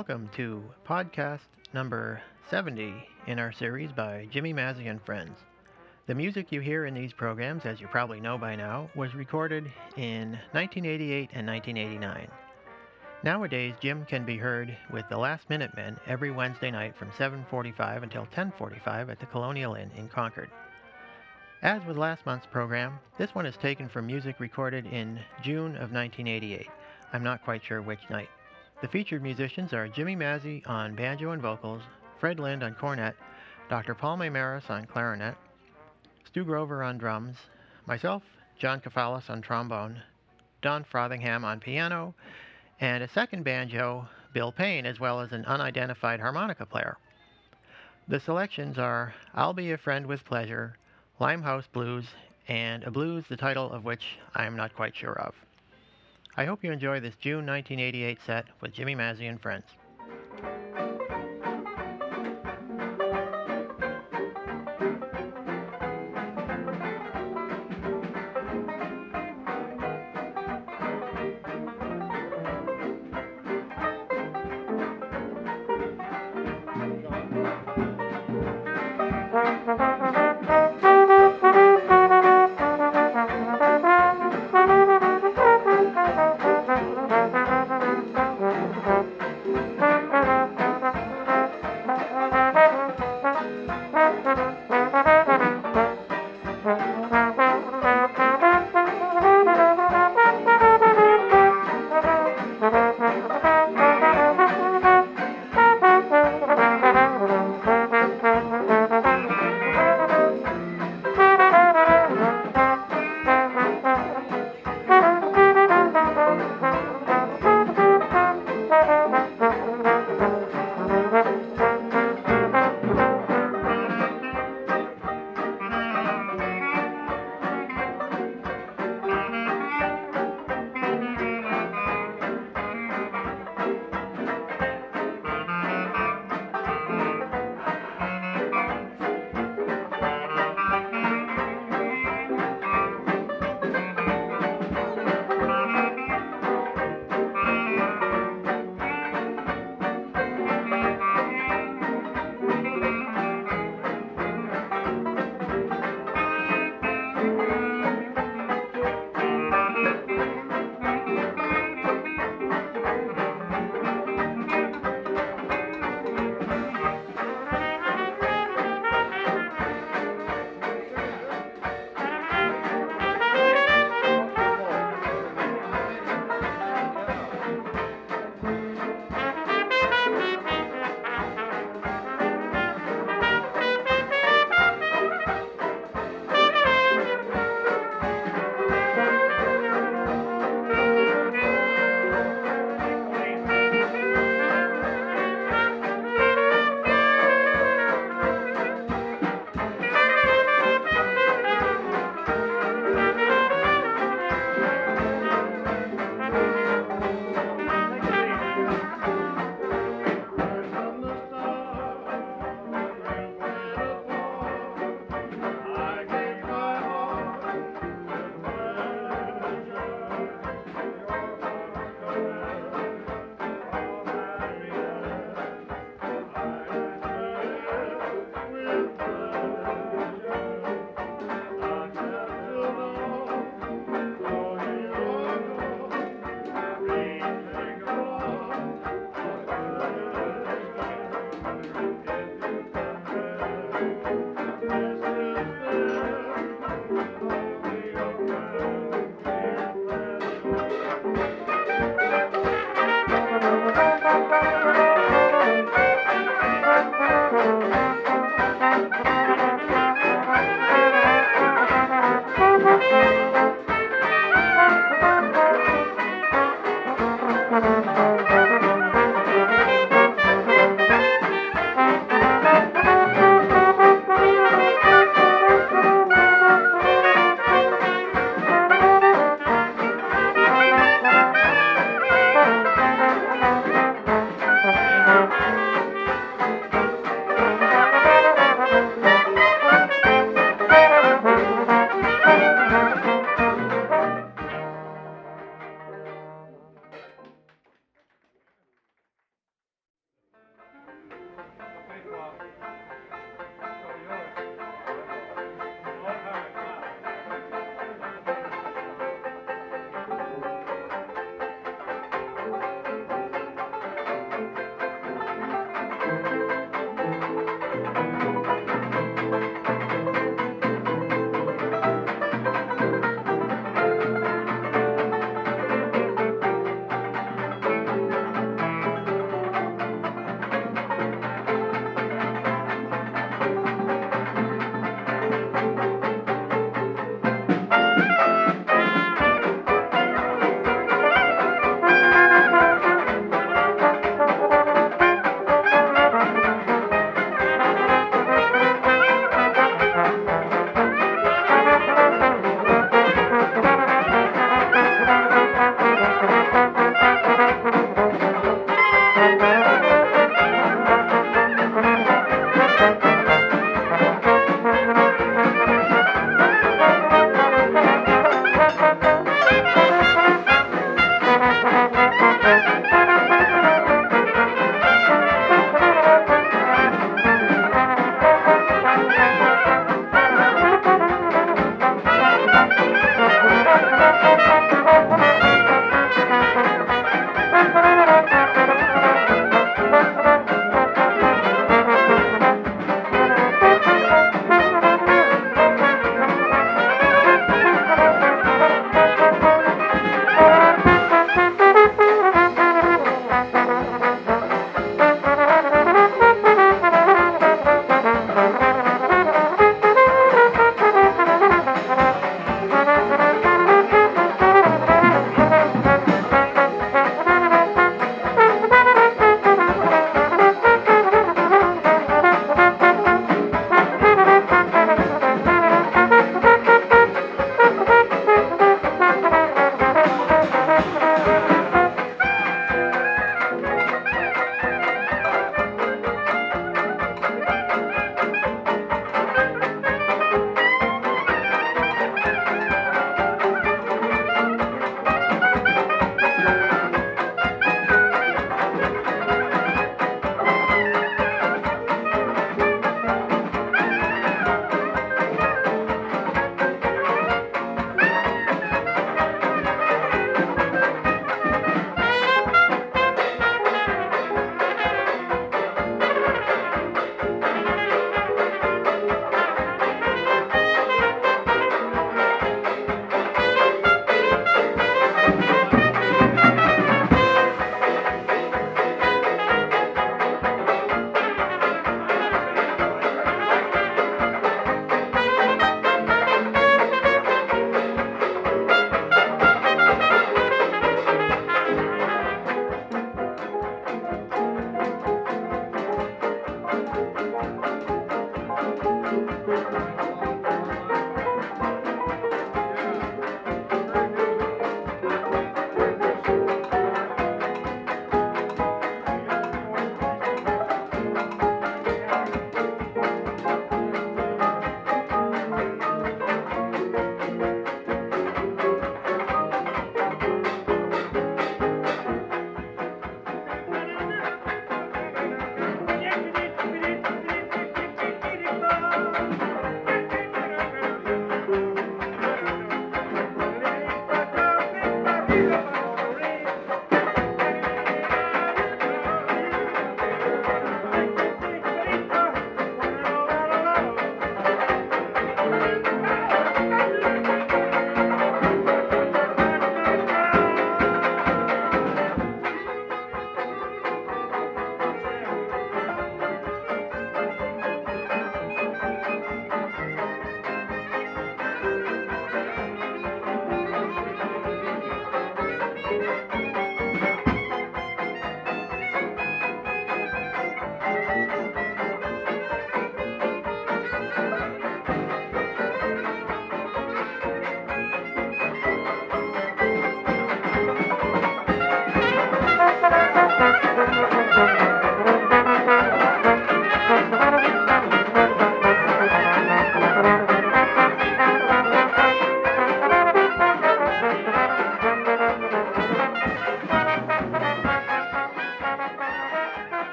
Welcome to podcast number 70 in our series by Jimmy Mazzy and Friends. The music you hear in these programs, as you probably know by now, was recorded in 1988 and 1989. Nowadays, Jim can be heard with the Last Minute Men every Wednesday night from 7:45 until 10:45 at the Colonial Inn in Concord. As with last month's program, this one is taken from music recorded in June of 1988. I'm not quite sure which night. The featured musicians are Jimmy Mazzy on banjo and vocals, Fred Lind on cornet, Dr. Paul Maymaris on clarinet, Stu Grover on drums, myself, John Kafalas on trombone, Don Frothingham on piano, and a second banjo, Bill Payne, as well as an unidentified harmonica player. The selections are I'll Be a Friend with Pleasure, Limehouse Blues, and a blues the title of which I am not quite sure of. I hope you enjoy this June 1988 set with Jimmy Mazzy and Friends.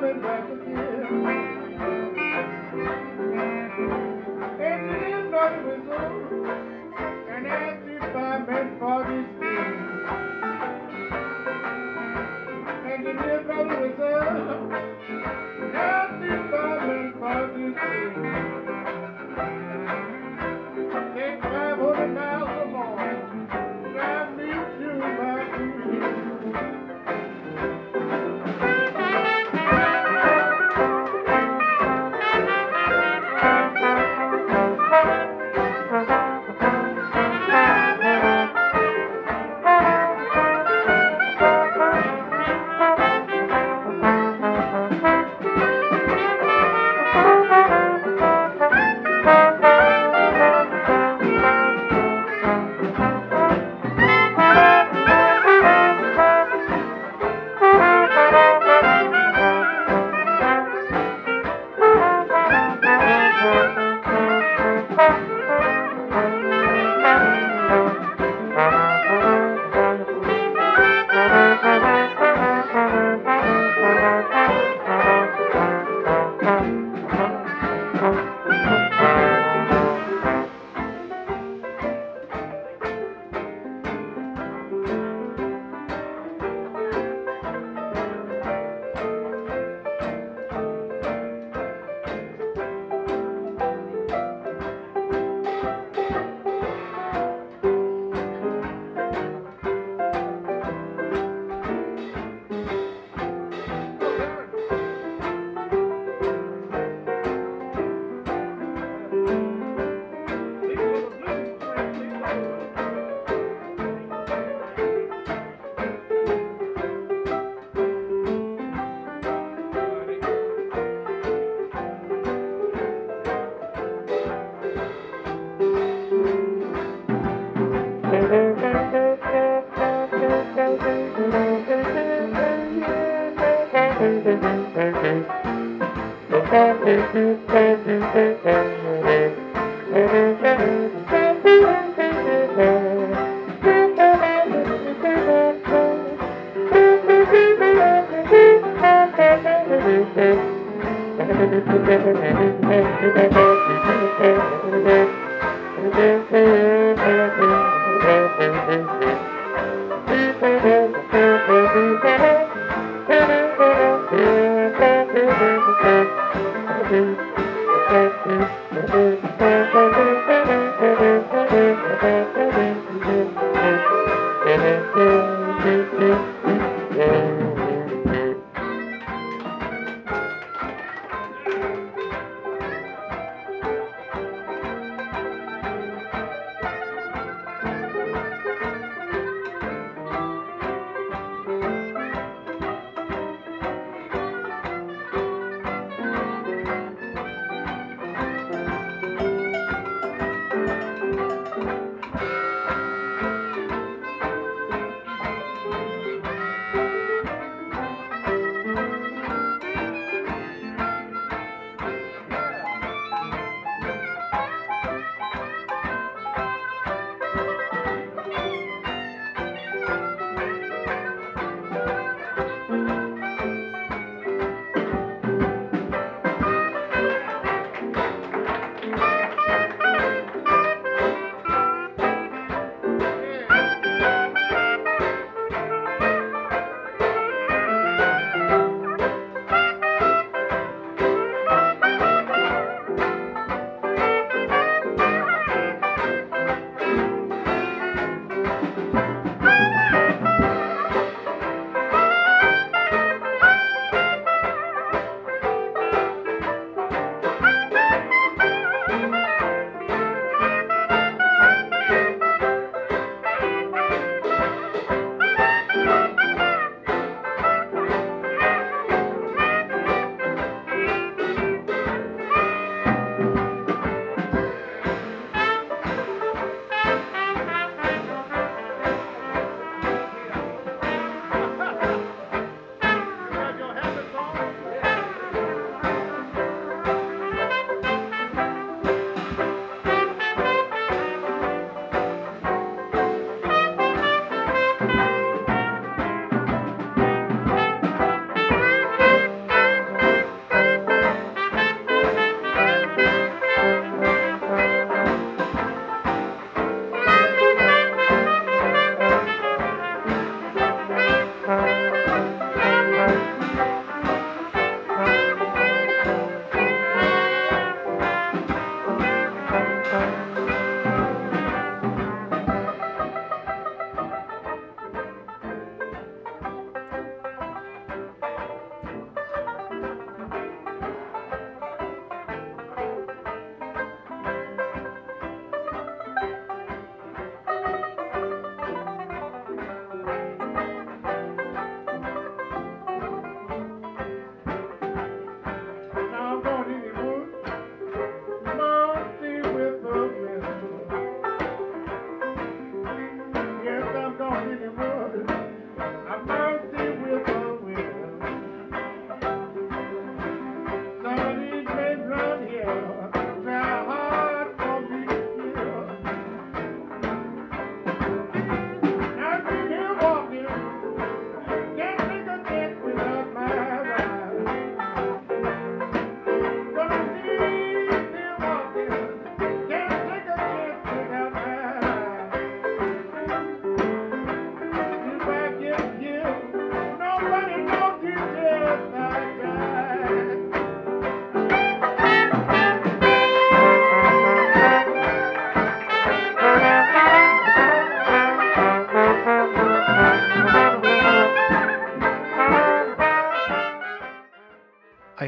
coming back again. And it is not a result, and as if I meant for this thing. And it is not a result, and as if I meant for this thing. They drive 100 miles or more.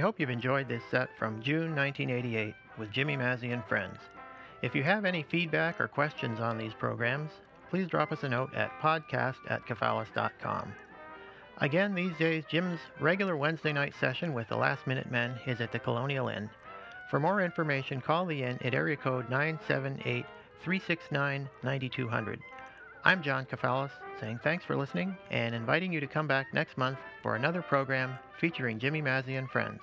hope you've enjoyed this set from June 1988 with Jimmy Mazzy and friends. If you have any feedback or questions on these programs, please drop us a note at podcast@kafalas.com. Again, these days, Jim's regular Wednesday night session with the Last Minute Men is at the Colonial Inn. For more information, call the Inn at area code 978-369-9200. I'm John Kafalas, saying thanks for listening and inviting you to come back next month for another program featuring Jimmy Mazzy and friends.